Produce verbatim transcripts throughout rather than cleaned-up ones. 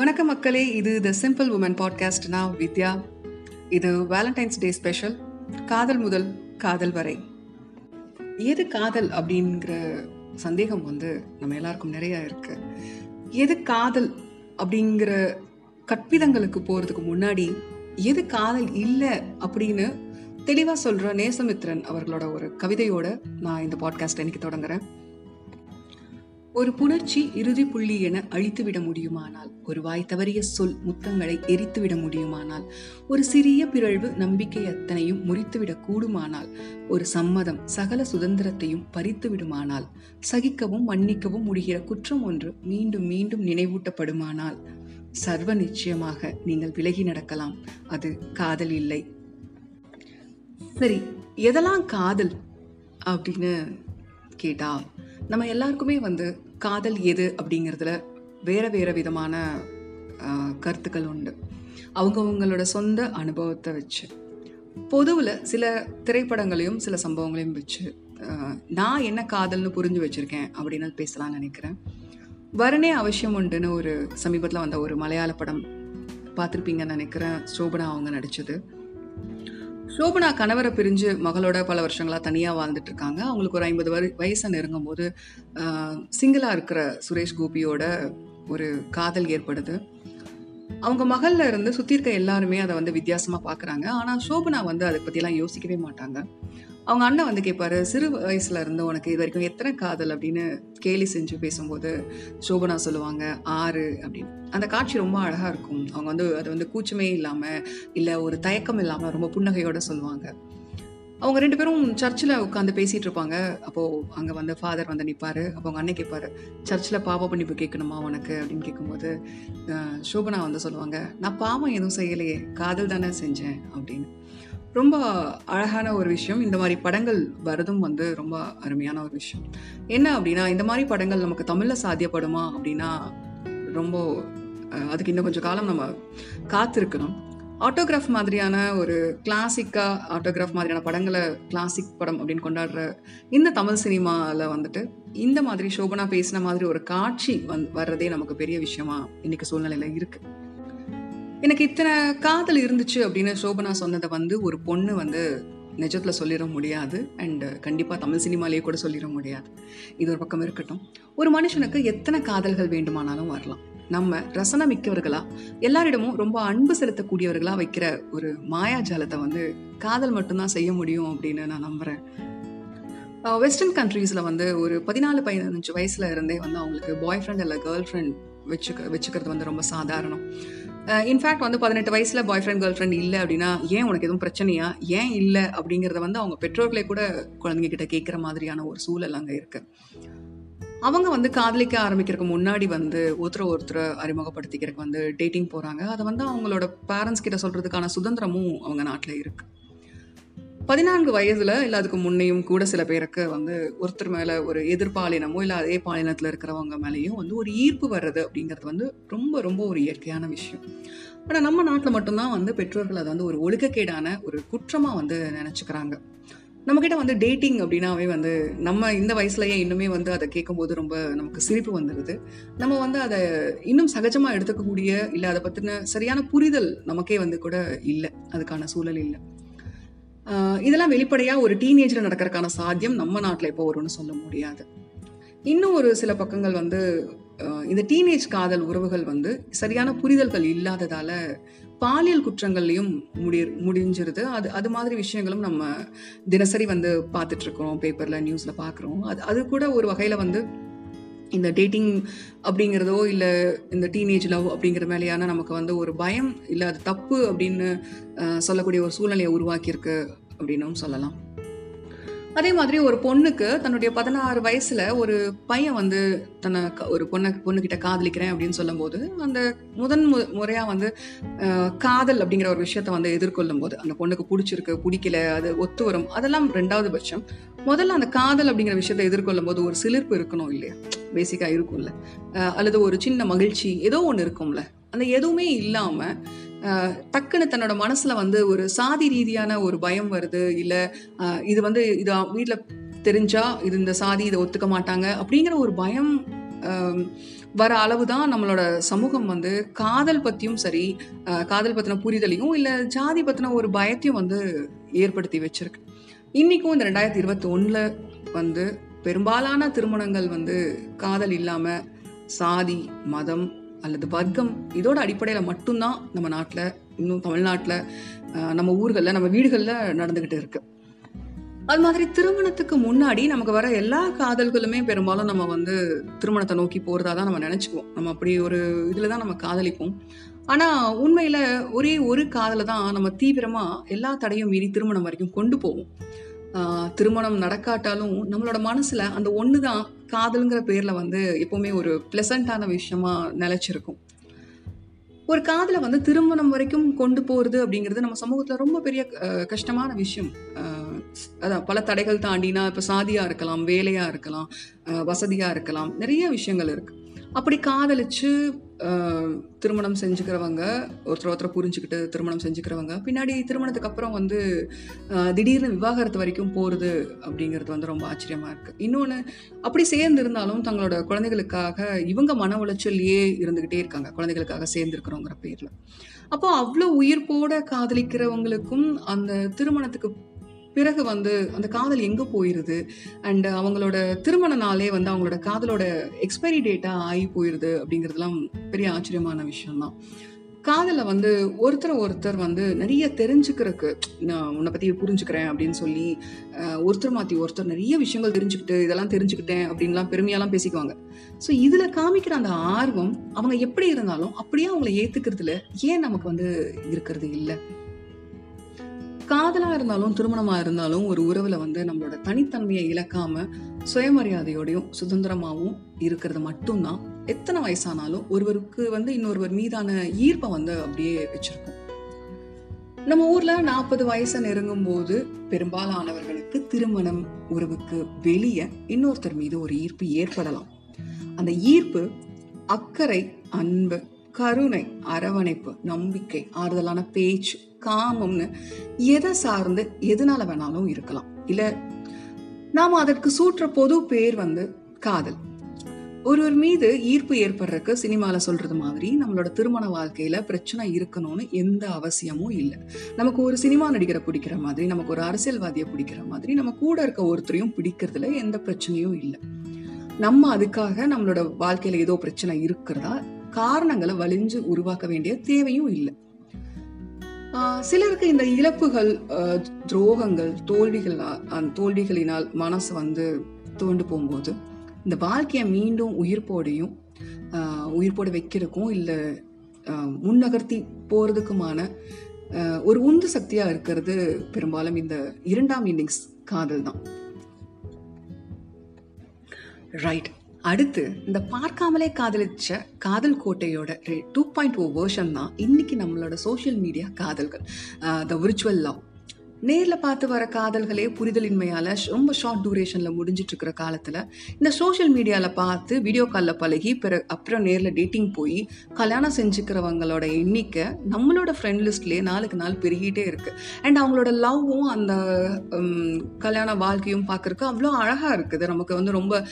வணக்கம் மக்களே, இது த சிம்பிள் உமன் பாட்காஸ்ட். நான் வித்யா. இது வேலண்டைன்ஸ் டே ஸ்பெஷல், காதல் முதல் காதல் வரை. எது காதல் அப்படிங்கிற சந்தேகம் வந்து நம்ம எல்லாருக்கும் நிறையா இருக்கு. எது காதல் அப்படிங்கிற கற்பிதங்களுக்கு போகிறதுக்கு முன்னாடி எது காதல் இல்லை அப்படின்னு தெளிவாக சொல்கிற நேசமித்ரன் அவர்களோட ஒரு கவிதையோடு நான் இந்த பாட்காஸ்ட் இன்னைக்கு தொடங்குறேன். ஒரு புணர்ச்சி இறுதி புள்ளி என அழித்துவிட முடியுமானால், ஒரு வாய் தவறிய சொல் முத்தங்களை எரித்துவிட முடியுமானால், ஒரு சிறிய பிறழ்வு நம்பிக்கை அத்தனையும் முறித்துவிடக் கூடுமானால், ஒரு சம்மதம் சகல சுதந்திரத்தையும் பறித்து விடுமானால், சகிக்கவும் மன்னிக்கவும் முடிகிற குற்றம் ஒன்று மீண்டும் மீண்டும் நினைவூட்டப்படுமானால், சர்வ நிச்சயமாக நீங்கள் விலகி நடக்கலாம். அது காதல் இல்லை. சரி, எதெல்லாம் காதல் அப்படின்னு கேட்டா நம்ம எல்லாருக்குமே வந்து காதல் எது அப்படிங்கிறதுல வேறு வேறு விதமான கருத்துக்கள் உண்டு, அவங்கவுங்களோட சொந்த அனுபவத்தை வச்சு. பொதுவில் சில திரைப்படங்களையும் சில சம்பவங்களையும் வச்சு நான் என்ன காதல்னு புரிஞ்சு வச்சுருக்கேன் அப்படின்னு பேசலாம்னு நினைக்கிறேன். வரனே அவசியம் உண்டுன்னு ஒரு சமீபத்தில் வந்த ஒரு மலையாள படம் பார்த்துருப்பீங்கன்னு நினைக்கிறேன். சோபனா அவங்க நடித்தது. சோபனா கணவரை பிரிஞ்சு மகளோட பல வருஷங்களாக தனியாக வாழ்ந்துட்டு இருக்காங்க. அவங்களுக்கு ஒரு ஐம்பது வரு வயசை நெருங்கும் போது சிங்கிளாக இருக்கிற சுரேஷ் கோபியோட ஒரு காதல் ஏற்படுது. அவங்க மகளில் இருந்து சுற்றி இருக்க எல்லாருமே அதை வந்து வித்தியாசமாக பார்க்குறாங்க. ஆனால் சோபனா வந்து அதை பற்றிலாம் யோசிக்கவே மாட்டாங்க. அவங்க அண்ணன் வந்து கேட்பாரு, சிறு வயசுல இருந்து உனக்கு இது வரைக்கும் எத்தனை காதல் அப்படின்னு கேலி செஞ்சு பேசும்போது சோபனா சொல்லுவாங்க, ஆறு அப்படின்னு. அந்த காட்சி ரொம்ப அழகா இருக்கும். அவங்க வந்து அது வந்து கூச்சமே இல்லாம இல்லை ஒரு தயக்கம் இல்லாம ரொம்ப புன்னகையோட சொல்லுவாங்க. அவங்க ரெண்டு பேரும் சர்ச்சில் உட்காந்து பேசிட்டு இருப்பாங்க. அப்போ அங்கே வந்து ஃபாதர் வந்து நிற்பாரு. அப்போ அவங்க அண்ணன் கேட்பாரு, சர்ச்சில் பாவ பண்ணிப்பு கேட்கணுமா உனக்கு அப்படின்னு கேட்கும்போது சோபனா வந்து சொல்லுவாங்க, நான் பாவம் எதுவும் செய்யலையே, காதல் தானே செஞ்சேன் அப்படின்னு. ரொம்ப அழகான ஒரு விஷயம். இந்த மாதிரி படங்கள் வரதும் வந்து ரொம்ப அருமையான ஒரு விஷயம். என்ன அப்படின்னா, இந்த மாதிரி படங்கள் நமக்கு தமிழில் சாத்தியப்படுமா அப்படின்னா ரொம்ப அதுக்கு இன்னும் கொஞ்சம் காலம் நம்ம காத்திருக்கணும். ஆட்டோகிராஃப் மாதிரியான ஒரு கிளாசிக்காக ஆட்டோகிராஃப் மாதிரியான படங்களை கிளாசிக் படம் அப்படின்னு கொண்டாடுற இந்த தமிழ் சினிமாவில் வந்துட்டு இந்த மாதிரி சோபனா பேசின மாதிரி ஒரு காட்சி வந் வர்றதே நமக்கு பெரிய விஷயமா இன்னைக்கு சூழ்நிலையில் இருக்குது. எனக்கு இத்தனை காதல் இருந்துச்சு அப்படின்னு சோபனா சொன்னதை வந்து ஒரு பொண்ணு வந்து நிஜத்தில் சொல்லிட முடியாது. அண்ட் கண்டிப்பாக தமிழ் சினிமாலேயே கூட சொல்லிட முடியாது. இது ஒரு பக்கம் இருக்கட்டும். ஒரு மனுஷனுக்கு எத்தனை காதல்கள் வேண்டுமானாலும் வரலாம். நம்ம ரசனை மிக்கவர்களா, எல்லாரிடமும் ரொம்ப அன்பு செலுத்தக்கூடியவர்களா வைக்கிற ஒரு மாயாஜாலத்தை வந்து காதல் மட்டும்தான் செய்ய முடியும் அப்படின்னு நான் நம்புகிறேன். வெஸ்டர்ன் கண்ட்ரீஸில் வந்து ஒரு பதினாலு பதினஞ்சு வயசில் இருந்தே வந்து அவங்களுக்கு பாய் ஃப்ரெண்ட் இல்லை கேர்ள் ஃப்ரெண்ட் வச்சுக்க வச்சுக்கிறது வந்து ரொம்ப சாதாரணம். இன்ஃபேக்ட் வந்து பதினெட்டு வயசில் பாய் ஃப்ரெண்ட் கேர்ள் ஃப்ரெண்ட் இல்லை அப்படின்னா ஏன் உனக்கு எதுவும் பிரச்சனையா, ஏன் இல்லை அப்படிங்கிறத வந்து அவங்க பெற்றோர்களே கூட குழந்தைங்கக்கிட்ட கேட்குற மாதிரியான ஒரு சூழல் அங்கே இருக்குது. அவங்க வந்து காதலிக்க ஆரம்பிக்கிறதுக்கு முன்னாடி வந்து ஒருத்தரை ஒருத்தரை அறிமுகப்படுத்திக்கிறதுக்கு வந்து டேட்டிங் போகிறாங்க. அதை வந்து அவங்களோட பேரண்ட்ஸ் கிட்ட சொல்கிறதுக்கான சுதந்திரமும் அவங்க நாட்டில் இருக்குது. பதினான்கு வயதில் இல்லை அதுக்கு முன்னையும் கூட சில பேருக்கு வந்து ஒருத்தர் மேலே ஒரு எதிர்பாலினமோ இல்லை அதே பாலினத்தில் இருக்கிறவங்க மேலேயும் வந்து ஒரு ஈர்ப்பு வர்றது அப்படிங்கிறது வந்து ரொம்ப ரொம்ப ஒரு இயற்கையான விஷயம். ஆனால் நம்ம நாட்டில் மட்டும்தான் வந்து பெற்றோர்கள் அதை வந்து ஒரு ஒழுக்கக்கேடான ஒரு குற்றமாக வந்து நினச்சிக்கிறாங்க. நம்மக்கிட்ட வந்து டேட்டிங் அப்படின்னாவே வந்து நம்ம இந்த வயசுலையே இன்னுமே வந்து அதை கேட்கும்போது ரொம்ப நமக்கு சிரிப்பு வந்துடுது. நம்ம வந்து அதை இன்னும் சகஜமாக எடுத்துக்கக்கூடிய இல்லை அதை பற்றின சரியான புரிதல் நமக்கே வந்து கூட இல்லை, அதுக்கான சூழல் இல்லை. இதெல்லாம் வெளிப்படையாக ஒரு டீனேஜில் நடக்கிறதுக்கான சாத்தியம் நம்ம நாட்டில் இப்போ வரும்னு சொல்ல முடியாது. இன்னும் ஒரு சில பக்கங்கள் வந்து இந்த டீனேஜ் காதல் உறவுகள் வந்து சரியான புரிதல்கள் இல்லாததால் பாலியல் குற்றங்கள்லையும் முடி முடிஞ்சிருது அது அது மாதிரி விஷயங்களும் நம்ம தினசரி வந்து பார்த்துட்ருக்குறோம், பேப்பரில் நியூஸில் பார்க்குறோம். அது அது கூட ஒரு வகையில் வந்து இந்த டேட்டிங் அப்படிங்கிறதோ இல்லை இந்த டீனேஜ் லவ் அப்படிங்கிற மேலேயான நமக்கு வந்து ஒரு பயம் இல்லை அது தப்பு அப்படின்னு சொல்லக்கூடிய ஒரு சூழ்நிலையை உருவாக்கியிருக்கு அப்படின்னும் சொல்லலாம். அதே மாதிரி ஒரு பொண்ணுக்கு தன்னுடைய பதினாறு வயசில் ஒரு பையன் வந்து தன்னை ஒரு பொண்ணை பொண்ணுக்கிட்ட காதலிக்கிறேன் அப்படின்னு சொல்லும் போது அந்த முதன் மு முறையாக வந்து காதல் அப்படிங்கிற ஒரு விஷயத்தை வந்து எதிர்கொள்ளும் போது அந்த பொண்ணுக்கு பிடிச்சிருக்கு பிடிக்கல அது ஒத்து வரும் அதெல்லாம் ரெண்டாவது பட்சம். முதல்ல அந்த காதல் அப்படிங்கிற விஷயத்தை எதிர்கொள்ளும் போது ஒரு சிலிர்ப்பு இருக்கணும் இல்லையா, பேசிக்காக இருக்கும்ல, அல்லது ஒரு சின்ன மகிழ்ச்சி ஏதோ ஒன்று இருக்கும்ல. அந்த எதுவுமே இல்லாமல் டக்குன்னு தன்னோட மனசில் வந்து ஒரு சாதி ரீதியான ஒரு பயம் வருது இல்லை இது வந்து இது வீட்டில் தெரிஞ்சால் இது இந்த சாதி இதை ஒத்துக்க மாட்டாங்க அப்படிங்கிற ஒரு பயம் வர அளவு தான் நம்மளோட சமூகம் வந்து காதல் பற்றியும் சரி, காதல் பற்றின புரிதலையும் இல்லை ஜாதி பற்றின ஒரு பயத்தையும் வந்து ஏற்படுத்தி வச்சுருக்கு. இன்றைக்கும் இந்த ரெண்டாயிரத்தி இருபத்தி ஒன்றில் வந்து பெரும்பாலான திருமணங்கள் வந்து காதல் இல்லாமல் சாதி, மதம் அல்லது வர்க்கம் இதோட அடிப்படையில் மட்டும்தான் நம்ம நாட்டில், இன்னும் தமிழ்நாட்டில், நம்ம ஊர்களில், நம்ம வீடுகளில் நடந்துக்கிட்டு இருக்கு. அது மாதிரி திருமணத்துக்கு முன்னாடி நமக்கு வர எல்லா காதல்களுமே பெரும்பாலும் நம்ம வந்து திருமணத்தை நோக்கி போகிறதா தான் நம்ம நினச்சிக்குவோம். நம்ம அப்படி ஒரு இதில் தான் நம்ம காதலிப்போம். ஆனால் உண்மையில் ஒரே ஒரு காதலை தான் நம்ம தீவிரமாக எல்லா தடையும் மீறி திருமணம் வரைக்கும் கொண்டு போவோம். திருமணம் நடக்காட்டாலும் நம்மளோட மனசில் அந்த ஒன்று தான் காதலுங்கிற பேரில் வந்து எப்போவுமே ஒரு ப்ளசண்ட்டான விஷயமா நிலச்சிருக்கும். ஒரு காதலை வந்து திருமணம் வரைக்கும் கொண்டு போகிறது அப்படிங்கிறது நம்ம சமூகத்தில் ரொம்ப பெரிய கஷ்டமான விஷயம். அதான் பல தடைகள் தாண்டினா, இப்போ சாதியாக இருக்கலாம், வேலையாக இருக்கலாம், வசதியாக இருக்கலாம், நிறைய விஷயங்கள் இருக்குது. அப்படி காதலிச்சு திருமணம் செஞ்சுக்கிறவங்க, ஒருத்தர் ஒருத்தரை புரிஞ்சுக்கிட்டு திருமணம் செஞ்சுக்கிறவங்க பின்னாடி திருமணத்துக்கு அப்புறம் வந்து திடீர்னு விவாகரத்து வரைக்கும் போகிறது அப்படிங்கிறது வந்து ரொம்ப ஆச்சரியமாக இருக்குது. இன்னொன்று, அப்படி சேர்ந்து இருந்தாலும் தங்களோட குழந்தைகளுக்காக இவங்க மன உளைச்சல்லையே இருந்துக்கிட்டே இருக்காங்க, குழந்தைகளுக்காக சேர்ந்துருக்குறோங்கிற பேரில். அப்போ அவ்வளோ உயிர்ப்போட காதலிக்கிறவங்களுக்கும் அந்த திருமணத்துக்கு பிறகு வந்து அந்த காதல் எங்கே போயிடுது, அண்ட் அவங்களோட திருமண நாளே வந்து அவங்களோட காதலோட எக்ஸ்பைரி டேட்டாக ஆகி போயிடுது அப்படிங்கிறதுலாம் பெரிய ஆச்சரியமான விஷயம்தான். காதலை வந்து ஒருத்தர் ஒருத்தர் வந்து நிறைய தெரிஞ்சுக்கிறதுக்கு, நான் உன்னை பற்றி புரிஞ்சுக்கிறேன் அப்படின்னு சொல்லி ஒருத்தர் மாற்றி ஒருத்தர் நிறைய விஷயங்கள் தெரிஞ்சுக்கிட்டு இதெல்லாம் தெரிஞ்சுக்கிட்டேன் அப்படின்லாம் பெருமையாலாம் பேசிக்குவாங்க. ஸோ இதில் காமிக்கிற அந்த ஆர்வம் அவங்க எப்படி இருந்தாலும் அப்படியே அவங்கள ஏற்றுக்கிறதுல ஏன் நமக்கு வந்து இருக்கிறது இல்லை? காதலாக இருந்தாலும் திருமணமாக இருந்தாலும் ஒரு உறவில் வந்து நம்மளோட தனித்தன்மையை இழக்காமல் சுயமரியாதையோடையும் சுதந்திரமாகவும் இருக்கிறது மட்டும்தான் எத்தனை வயசானாலும் ஒருவருக்கு வந்து இன்னொருவர் மீதான ஈர்ப்பை வந்து அப்படியே வச்சுருக்கோம். நம்ம ஊரில் நாற்பது வயசை நெருங்கும் போது பெரும்பாலானவர்களுக்கு திருமணம் உறவுக்கு வெளியே இன்னொருத்தர் மீது ஒரு ஈர்ப்பு ஏற்படலாம். அந்த ஈர்ப்பு அக்கறை, அன்பு, கருணை, அரவணைப்பு, நம்பிக்கை, ஆறுதலான பேச்சு, காமம்னு எதை சார்ந்து எதனால வேணாலும் இருக்கலாம். இல்ல நாம் அதற்கு சூற்ற பொது பேர் வந்து காதல். ஒருவர் மீது ஈர்ப்பு ஏற்படுறதுக்கு சினிமாவில் சொல்கிறது மாதிரி நம்மளோட திருமண வாழ்க்கையில் பிரச்சனை இருக்கணும்னு எந்த அவசியமும் இல்லை. நமக்கு ஒரு சினிமா நடிகரை பிடிக்கிற மாதிரி, நமக்கு ஒரு அரசியல்வாதியை பிடிக்கிற மாதிரி நம்ம கூட இருக்க ஒருத்தரையும் பிடிக்கிறதுல எந்த பிரச்சனையும் இல்லை. நம்ம அதுக்காக நம்மளோட வாழ்க்கையில் ஏதோ பிரச்சனை இருக்கிறதா காரணங்களை வலிஞ்சு உருவாக்க வேண்டிய தேவையும் இல்லை. சிலருக்கு இந்த இழப்புகள், துரோகங்கள், தோல்விகளால் தோல்விகளினால் மனசு வந்து தோண்டு போகும்போது இந்த வாழ்க்கையை மீண்டும் உயிர்ப்போடையும் உயிர்ப்போட வைக்கிறதுக்கும் இல்லை முன்னகர்த்தி போகிறதுக்குமான ஒரு உந்து சக்தியாக இருக்கிறது பெரும்பாலும் இந்த இரண்டாம் இன்னிங்ஸ் காதல் தான். ரைட், அடுத்து இந்த பார்க்காமலே காதலிச்ச காதல் கோட்டையோட டூ பாயிண்ட் ஓ வேர்ஷன் தான் இன்றைக்கி நம்மளோட சோஷியல் மீடியா காதல்கள், த விர்ச்சுவல் லவ். நேரில் பார்த்து வர காதல்களே புரிதலின்மையால் ரொம்ப ஷார்ட் டூரேஷனில் முடிஞ்சிட்ருக்கிற காலத்தில் இந்த சோஷியல் மீடியாவில் பார்த்து வீடியோ காலில் பழகி பிற அப்புறம் நேரில் டேட்டிங் போய் கல்யாணம் செஞ்சுக்கிறவங்களோட எண்ணிக்கை நம்மளோட ஃப்ரெண்ட் லிஸ்ட்லேயே நாளுக்கு நாள் பெருகிட்டே இருக்குது. அண்ட் அவங்களோட லவ்வும் அந்த கல்யாண வாழ்க்கையும் பார்க்குறக்கு அவ்வளோ அழகாக இருக்குது, நமக்கு வந்து ரொம்ப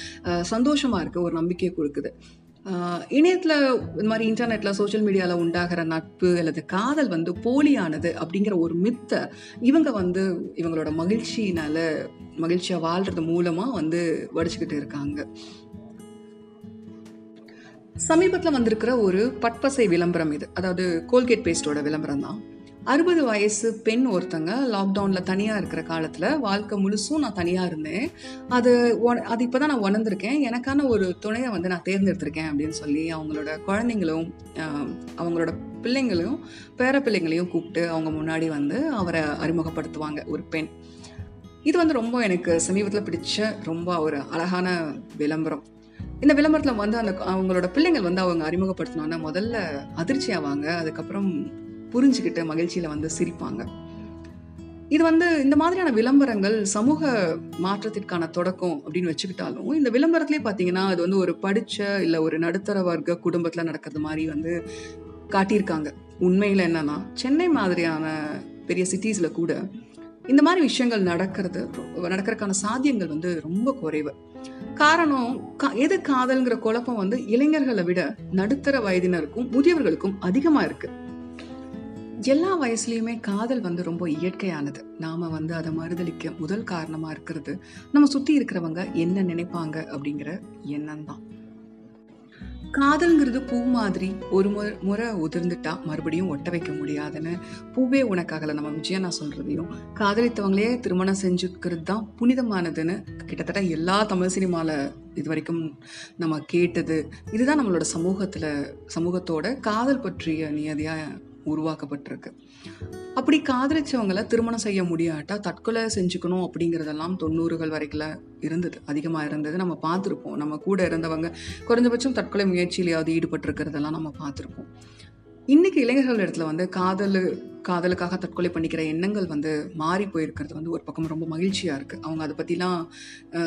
சந்தோஷமாக இருக்குது, ஒரு நம்பிக்கையை கொடுக்குது. இணையத்தில், இந்த மாதிரி இன்டர்நெட்டில், சோஷியல் மீடியாவில் உண்டாகிற நட்பு அல்லது காதல் வந்து போலியானது அப்படிங்கிற ஒரு மித்தை இவங்க வந்து இவங்களோட மகிழ்ச்சியினால், மகிழ்ச்சியாக வாழ்கிறது மூலமாக வந்து வடிச்சுக்கிட்டு இருக்காங்க. சமீபத்தில் வந்திருக்கிற ஒரு பட்பசை விளம்பரம் இது, அதாவது கோல்கேட் பேஸ்டோட விளம்பரம் தான். அறுபது வயசு பெண் ஒருத்தங்க லாக்டவுனில் தனியாக இருக்கிற காலத்தில், வாழ்க்கை முழுசும் நான் தனியாக இருந்தேன், அது அது இப்போ தான் நான் உணர்ந்திருக்கேன், எனக்கான ஒரு துணையை வந்து நான் தேர்ந்தெடுத்திருக்கேன் அப்படின்னு சொல்லி அவங்களோட குழந்தைங்களும் அவங்களோட பிள்ளைங்களையும் பேர பிள்ளைங்களையும் கூப்பிட்டு அவங்க முன்னாடி வந்து அவரை அறிமுகப்படுத்துவாங்க ஒரு பெண். இது வந்து ரொம்ப எனக்கு சமீபத்தில் பிடிச்ச ரொம்ப ஒரு அழகான விளம்பரம். இந்த விளம்பரத்தில் வந்து அந்த அவங்களோட பிள்ளைங்கள் வந்து அவங்க அறிமுகப்படுத்தினோன்னா முதல்ல அதிர்ச்சி ஆவாங்க, அதுக்கப்புறம் புரிஞ்சுக்கிட்ட மகிழ்ச்சியில் வந்து சிரிப்பாங்க. இது வந்து இந்த மாதிரியான விளம்பரங்கள் சமூக மாற்றத்திற்கான தொடக்கம் அப்படின்னு வச்சுக்கிட்டாலும் இந்த விளம்பரத்திலே பார்த்தீங்கன்னா அது வந்து ஒரு படித்த இல்லை ஒரு நடுத்தர வர்க்க குடும்பத்தில் நடக்கிறது மாதிரி வந்து காட்டியிருக்காங்க. உண்மையில் என்னன்னா சென்னை மாதிரியான பெரிய சிட்டிஸில் கூட இந்த மாதிரி விஷயங்கள் நடக்கிறது நடக்கிறதுக்கான சாத்தியங்கள் வந்து ரொம்ப குறைவு. காரணம், எது காதல்ங்கிற குழப்பம் வந்து இளைஞர்களை விட நடுத்தர வயதினருக்கும் முதியவர்களுக்கும் அதிகமா இருக்கு. எல்லா வயசுலயுமே காதல் வந்து ரொம்ப இயற்கையானது. நாம வந்து அதை மறுதளிக்க முதல் காரணமா இருக்கிறது நம்ம சுத்தி இருக்கிறவங்க என்ன நினைப்பாங்க அப்படிங்கிற எண்ணம் தான். காதல்ங்கிறது பூ மாதிரி ஒரு முறை முறை உதிர்ந்துட்டா மறுபடியும் ஒட்ட வைக்க முடியாதுன்னு பூவே உனக்காகல நம்ம விஜயனா சொல்றதையும், காதலித்தவங்களே திருமணம் செஞ்சுக்கிறது தான் புனிதமானதுன்னு கிட்டத்தட்ட எல்லா தமிழ் சினிமால இது வரைக்கும் நம்ம கேட்டது. இதுதான் நம்மளோட சமூகத்துல சமூகத்தோட காதல் பற்றிய நியதியா உருவாக்கப்பட்டிருக்கு. அப்படி காதலிச்சவங்களை திருமணம் செய்ய முடியாட்டா தற்கொலை செஞ்சுக்கணும் அப்படிங்கிறதெல்லாம் தொண்ணூறுகள் வரைக்கும்ல இருந்தது, அதிகமாக இருந்தது. நம்ம பார்த்துருப்போம், நம்ம கூட இருந்தவங்க குறைஞ்சபட்சம் தற்கொலை முயற்சியிலையாவது ஈடுபட்டு இருக்கிறதெல்லாம் நம்ம பார்த்துருப்போம். இன்னைக்கு இளைஞர்கள் இடத்துல வந்து காதல் காதலுக்காக தற்கொலை பண்ணிக்கிற எண்ணங்கள் வந்து மாறி போயிருக்கிறது வந்து ஒரு பக்கம் ரொம்ப மகிழ்ச்சியாக இருக்குது. அவங்க அதை பற்றிலாம்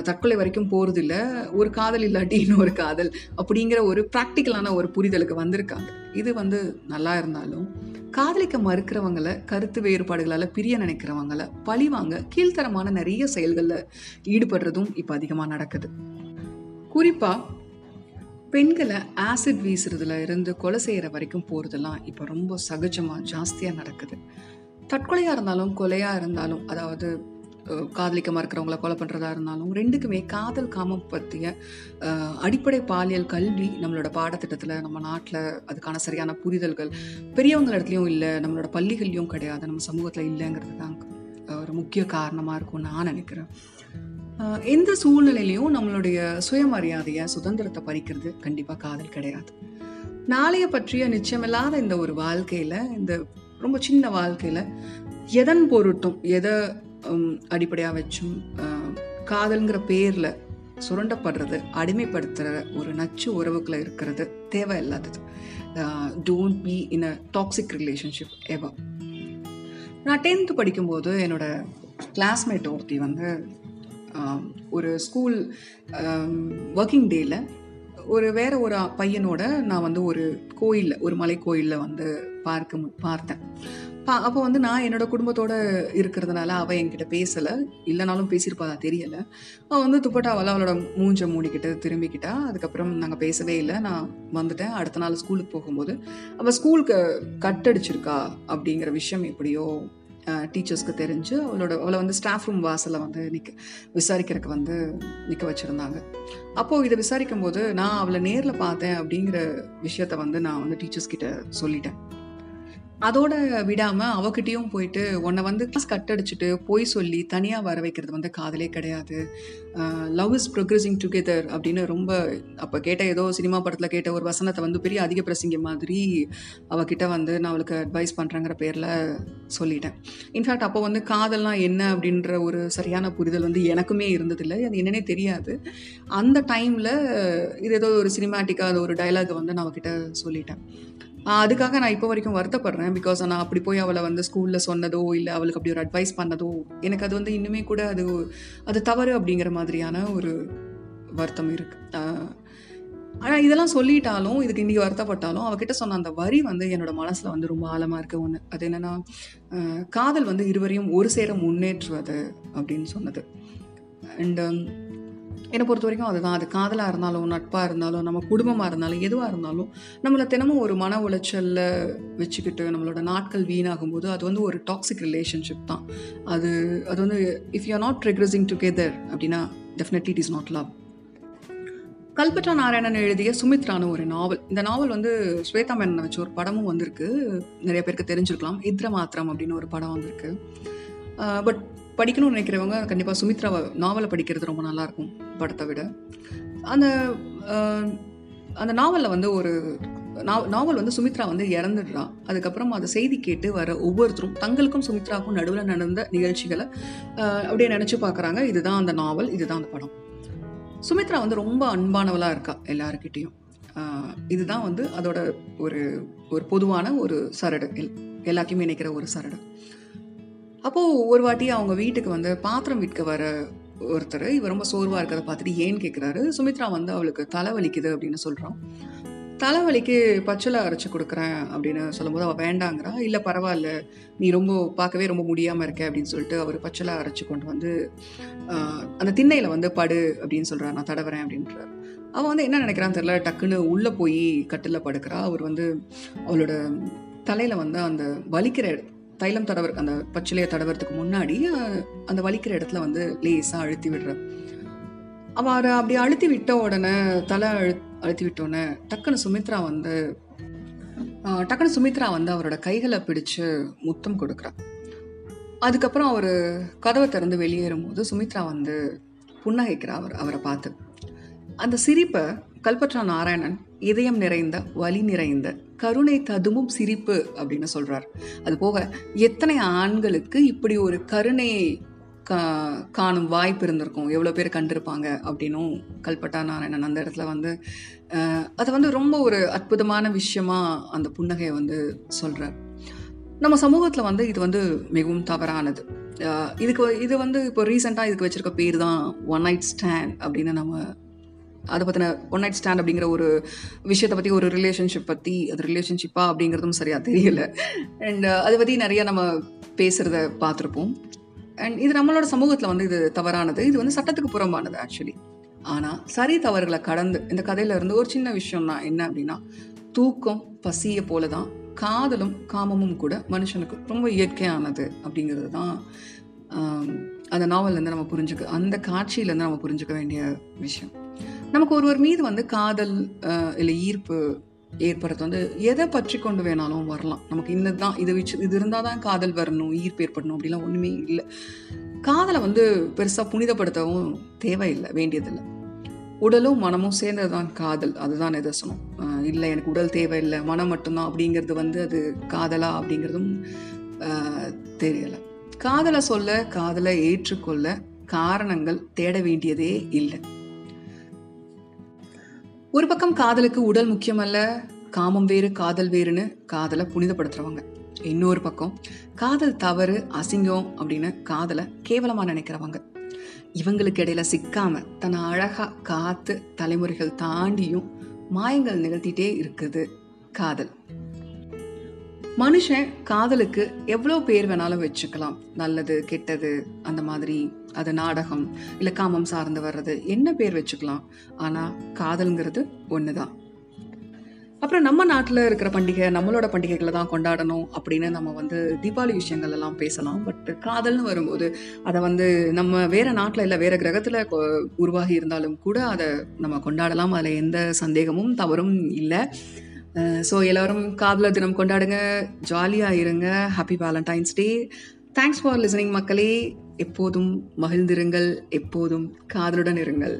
தற்கொலை வரைக்கும் போகிறது இல்லை, ஒரு காதல் இல்லாட்டி இன்னொரு காதல் அப்படிங்கிற ஒரு ப்ராக்டிக்கலான ஒரு புரிதலுக்கு வந்திருக்காங்க. இது வந்து நல்லா இருந்தாலும் காதலிக்க மறுக்கிறவங்களை, கருத்து வேறுபாடுகளால் பிரிய நினைக்கிறவங்களை பழிவாங்க கீழ்த்தரமான நிறைய செயல்களில் ஈடுபடுறதும் இப்போ அதிகமாக நடக்குது. குறிப்பாக பெண்களை ஆசிட் வீசுறதுல இருந்து கொலை செய்கிற வரைக்கும் போகிறதெல்லாம் இப்போ ரொம்ப சகஜமாக ஜாஸ்தியாக நடக்குது. தற்கொலையாக இருந்தாலும் கொலையாக இருந்தாலும், அதாவது காதலிக்க மறுக்கிறவங்கள கொலை பண்ணுறதா இருந்தாலும், ரெண்டுக்குமே காதல் காமம் பற்றிய அடிப்படை பாலியல் கல்வி நம்மளோட பாடத்திட்டத்தில் நம்ம நாட்டில் அதுக்கான சரியான புரிதல்கள் பெரியவங்க இடத்துலையும் இல்லை, நம்மளோட பள்ளிகள்லையும் கிடையாது, நம்ம சமூகத்தில் இல்லைங்கிறது தான் ஒரு முக்கிய காரணமாக இருக்கும் நான் நினைக்கிறேன். எந்த சூழ்நிலையிலையும் நம்மளுடைய சுயமரியாதையை, சுதந்திரத்தை பறிக்கிறது கண்டிப்பாக காதல் கிடையாது. நாளைய பற்றிய நிச்சயமில்லாத இந்த ஒரு வாழ்க்கையில், இந்த ரொம்ப சின்ன வாழ்க்கையில் எதன் பொருட்டும் எதை அடிப்படையாக வச்சும் காதல்ங்கிற பேரில் சுரண்டப்படுறது, அடிமைப்படுத்துகிற ஒரு நச்சு உறவுக்குள்ள இருக்கிறது தேவையில்லாதது. Don't be in a toxic relationship ever. நான் டென்த்து படிக்கும்போது என்னோடய கிளாஸ்மேட் ஒருத்தி வந்து ஒரு ஸ்கூல் ஒர்க்கிங் டேயில் ஒரு வேற ஒரு பையனோட நான் வந்து ஒரு கோயிலில், ஒரு மலை கோயிலில் வந்து பார்க்க பார்த்தேன். பா அப்போ வந்து நான் என்னோடய குடும்பத்தோடு இருக்கிறதுனால அவள் என்கிட்ட பேசலை, இல்லைனாலும் பேசியிருப்பாளா தெரியலை. அவள் வந்து துப்பட்டாவெல்லாம் அவளோட மூஞ்சை மூடிக்கிட்டு திரும்பிக்கிட்டா. அதுக்கப்புறம் நாங்கள் பேசவே இல்லை. நான் வந்துட்டேன். அடுத்த நாள் ஸ்கூலுக்கு போகும்போது அவள் ஸ்கூலுக்கு கட்டடிச்சிருக்கா அப்படிங்கிற விஷயம் எப்படியோ டீச்சர்ஸ்க்கு தெரிஞ்சு அவளோட அவளை வந்து ஸ்டாஃப் ரூம் வாசலில் வந்து நிற்க விசாரிக்கிறதுக்கு வந்து நிற்க வச்சுருந்தாங்க. அப்போது இதை விசாரிக்கும் போது நான் அவளை நேரில் பார்த்தேன் அப்படிங்கிற விஷயத்த வந்து நான் வந்து டீச்சர்ஸ்கிட்ட சொல்லிட்டேன். அதோடு விடாமல் அவகிட்டையும் போயிட்டு, உன்னை வந்து கிளாஸ் கட்டடிச்சிட்டு போய் சொல்லி தனியாக வர வைக்கிறது வந்து காதலே கிடையாது. லவ் இஸ் ப்ரொக்ரெஸிங் டுகெதர் அப்படின்னு ரொம்ப அப்போ கேட்ட, ஏதோ சினிமா படத்தில் கேட்ட ஒரு வசனத்தை வந்து பெரிய அதிக பிரசிங்க மாதிரி அவகிட்ட வந்து நான் அவளுக்கு அட்வைஸ் பண்ணுறேங்கிற பேரில் சொல்லிட்டேன். இன்ஃபேக்ட் அப்போ வந்து காதல்லாம் என்ன அப்படின்ற ஒரு சரியான புரிதல் வந்து எனக்குமே இருந்ததில்லை, அது என்னன்னே தெரியாது. அந்த டைமில் இது ஏதோ ஒரு சினிமேட்டிக்காக அது ஒரு டைலாகை வந்து நான் அவகிட்ட சொல்லிட்டேன். அதுக்காக நான் இப்போ வரைக்கும் வருத்தப்படுறேன். பிகாஸ் நான் அப்படி போய் அவளை வந்து ஸ்கூலில் சொன்னதோ இல்லை அவளுக்கு அப்படி ஒரு அட்வைஸ் பண்ணதோ எனக்கு அது வந்து இன்னுமே கூட அது அது தவறு அப்படிங்கிற மாதிரியான ஒரு வருத்தம் இருக்குது. ஆனால் இதெல்லாம் சொல்லிட்டாலும், இதுக்கு இன்றைக்கி வருத்தப்பட்டாலும், அவகிட்ட சொன்ன அந்த வரி வந்து என்னோட மனசில் வந்து ரொம்ப ஆழமாக இருக்க ஒன்று. அது என்னென்னா, காதல் வந்து இருவரையும் ஒரு சேர முன்னேற்றுவது அப்படின்னு சொன்னது. அண்டு என்னை பொறுத்த வரைக்கும் அதுதான். அது காதலாக இருந்தாலும், நட்பாக இருந்தாலும், நம்ம குடும்பமாக இருந்தாலும், எதுவாக இருந்தாலும், நம்மளை தினமும் ஒரு மன உளைச்சலில் வச்சுக்கிட்டு நம்மளோட நாட்கள் வீணாகும்போது அது வந்து ஒரு டாக்ஸிக் ரிலேஷன்ஷிப் தான். அது அது வந்து if you are not progressing together அப்படின்னா definitely it is not love. Kalpataru Narayanan எழுதிய சுமித்ரான்னு ஒரு நாவல். இந்த நாவல் வந்து ஸ்வேதா மேனன் வச்சு ஒரு படமும் வந்திருக்கு, நிறைய பேருக்கு தெரிஞ்சிருக்கலாம். இத்ர மாத்திரம் அப்படின்னு ஒரு படம் வந்திருக்கு. பட் படிக்கணும்னு நினைக்கிறவங்க கண்டிப்பாக சுமித்ரா நாவலை படிக்கிறது ரொம்ப நல்லாயிருக்கும் படத்தை விட. அந்த அந்த நாவலில் வந்து ஒரு நாவல் வந்து சுமித்ரா வந்து இறந்துடுறா. அதுக்கப்புறம் அதை செய்தி கேட்டு வர ஒவ்வொருத்தரும் தங்களுக்கும் சுமித்ராவுக்கும் நடுவில் நடந்த நிகழ்ச்சிகளை அப்படியே நினச்சி பார்க்குறாங்க. இதுதான் அந்த நாவல், இதுதான் அந்த படம். சுமித்ரா வந்து ரொம்ப அன்பானவளாக இருக்கா எல்லாருக்கிட்டேயும். இதுதான் வந்து அதோட ஒரு ஒரு பொதுவான ஒரு சரடு, எல் எல்லாத்தையுமே நினைக்கிற ஒரு சரடு. அப்போது ஒரு வாட்டி அவங்க வீட்டுக்கு வந்து பாத்திரம் விற்க வர ஒருத்தர் இவர் ரொம்ப சோர்வாக இருக்கிறத பார்த்துட்டு ஏன்னு கேட்குறாரு. சுமித்ரா வந்து அவளுக்கு தலைவலிக்குது அப்படின்னு சொல்கிறான். தலைவலிக்கு பச்சலை அரைச்சி கொடுக்குறேன் அப்படின்னு சொல்லும்போது அவள் வேண்டாங்கிறா. இல்லை பரவாயில்ல, நீ ரொம்ப பார்க்கவே ரொம்ப முடியாமல் இருக்க அப்படின்னு சொல்லிட்டு அவர் பச்சலை அரைச்சி கொண்டு வந்து அந்த திண்ணையில் வந்து படு அப்படின்னு சொல்கிறார். நான் தடவுறேன் அப்படின்றார். அவள் வந்து என்ன நினைக்கிறான்னு தெரியல, டக்குன்னு உள்ளே போய் கட்டில் படுக்கிறா. அவர் வந்து அவளோட தலையில் வந்து அந்த வலிக்கிற தைலம் தடவை அந்த பச்சலையை தடவுறதுக்கு முன்னாடி அந்த வலிக்கிற இடத்துல வந்து லேசாக அழுத்தி விடுறார். அவரை அப்படி அழுத்தி விட்ட உடனே தலை அழு அழுத்தி விட்டோன்னே டக்குன்னு சுமித்ரா வந்து டக்குன்னு சுமித்ரா வந்து அவரோட கைகளை பிடிச்சு முத்தம் கொடுக்குறா. அதுக்கப்புறம் அவர் கதவை திறந்து வெளியேறும்போது சுமித்ரா வந்து புன்னகைக்கிறா அவர் அவரை பார்த்து. அந்த சிரிப்பை கல்பத்ரு நாராயணன் இதயம் நிறைந்த வலி நிறைந்த கருணை ததும்பும் சிரிப்பு அப்படின்னு சொல்கிறார். அது போக எத்தனை ஆண்களுக்கு இப்படி ஒரு கருணை கா காணும் வாய்ப்பு இருந்திருக்கும், எவ்வளோ பேர் கண்டிருப்பாங்க அப்படின்னும் கல்பத்ரு நாராயணன் அந்த இடத்துல வந்து அது வந்து ரொம்ப ஒரு அற்புதமான விஷயமா அந்த புன்னகையை வந்து சொல்கிறார். நம்ம சமூகத்தில் வந்து இது வந்து மிகவும் தவறானது. இதுக்கு இது வந்து இப்போ ரீசெண்டாக இதுக்கு வச்சுருக்க பேர் தான் ஒன் நைட் ஸ்டாண்ட் அப்படின்னு நம்ம அதை பற்றின ஒன் நைட் ஸ்டாண்ட் அப்படிங்கிற ஒரு விஷயத்தை பற்றி ஒரு ரிலேஷன்ஷிப் பற்றி அது ரிலேஷன்ஷிப்பா அப்படிங்கிறதும் சரியாக தெரியலை. அண்ட் அதை பற்றி நிறையா நம்ம பேசுகிறத பார்த்துருப்போம். அண்ட் இது நம்மளோட சமூகத்தில் வந்து இது தவறானது, இது வந்து சட்டத்துக்கு புறம்பானது ஆக்சுவலி. ஆனால் சரி தவறுகளை கடந்து இந்த கதையிலேருந்து ஒரு சின்ன விஷயம்னா என்ன அப்படின்னா, தூக்கம் பசியை போல தான் காதலும் காமமும் கூட மனுஷனுக்கு ரொம்ப இயற்கையானது அப்படிங்கிறது தான் அந்த நாவல்லேருந்து நம்ம புரிஞ்சுக்க அந்த காட்சியிலேருந்து நம்ம புரிஞ்சுக்க வேண்டிய விஷயம். நமக்கு ஒருவர் மீது வந்து காதல் இல்லை ஈர்ப்பு ஏற்படுறது வந்து எதை பற்றி கொண்டு வேணாலும் வரலாம். நமக்கு இன்னதான் இதை வச்சு இது இருந்தால் தான் காதல் வரணும் ஈர்ப்பு ஏற்படணும் அப்படிலாம் ஒன்றுமே இல்லை. காதலை வந்து பெருசாக புனிதப்படுத்தவும் தேவையில்லை, வேண்டியதில்லை. உடலும் மனமும் சேர்ந்தது தான் காதல், அதுதான் நிதர்சனம். இல்லை எனக்கு உடல் தேவையில்லை மனம் மட்டும்தான் அப்படிங்கிறது வந்து அது காதலா அப்படிங்கிறதும் தெரியலை. காதலை சொல்ல காதலை ஏற்றுக்கொள்ள காரணங்கள் தேட வேண்டியதே இல்லை. ஒரு பக்கம் காதலுக்கு உடல் முக்கியமல்ல காமம் வேறு காதல் வேறுன்னு காதலை புனிதப்படுத்துறவங்க, இன்னொரு பக்கம் காதல் தவறு அசிங்கம் அப்படின்னு காதலை கேவலமாக நினைக்கிறவங்க. இவங்களுக்கு இடையில சிக்காம தன்னை அழகா காத்து தலைமுறைகள் தாண்டியும் மாயங்கள் நிகழ்த்திட்டே இருக்குது காதல். மனுஷன் காதலுக்கு எவ்வளோ பேர் வேணாலும் வச்சுக்கலாம், நல்லது கெட்டது அந்த மாதிரி, அது நாடகம் இல்லை காமம் சார்ந்து வர்றது என்ன பேர் வச்சுக்கலாம். ஆனால் காதல்ங்கிறது ஒன்று தான். அப்புறம் நம்ம நாட்டில் இருக்கிற பண்டிகை நம்மளோட பண்டிகைகளை தான் கொண்டாடணும் அப்படின்னு நம்ம வந்து தீபாவளி விஷயங்கள் எல்லாம் பேசலாம். பட் காதல்னு வரும்போது அதை வந்து நம்ம வேறு நாட்டில் இல்லை வேறு கிரகத்தில் உருவாகி இருந்தாலும் கூட அதை நம்ம கொண்டாடலாம், அதில் எந்த சந்தேகமும் தவறும் இல்லை. ஸோ எல்லோரும் காதலர் தினம் கொண்டாடுங்க, ஜாலியாக இருங்க. Happy Valentine's day. Thanks for listening மக்களே. எப்போதும் மகிழ்ந்திருங்கள், எப்போதும் காதலுடன் இருங்கள்.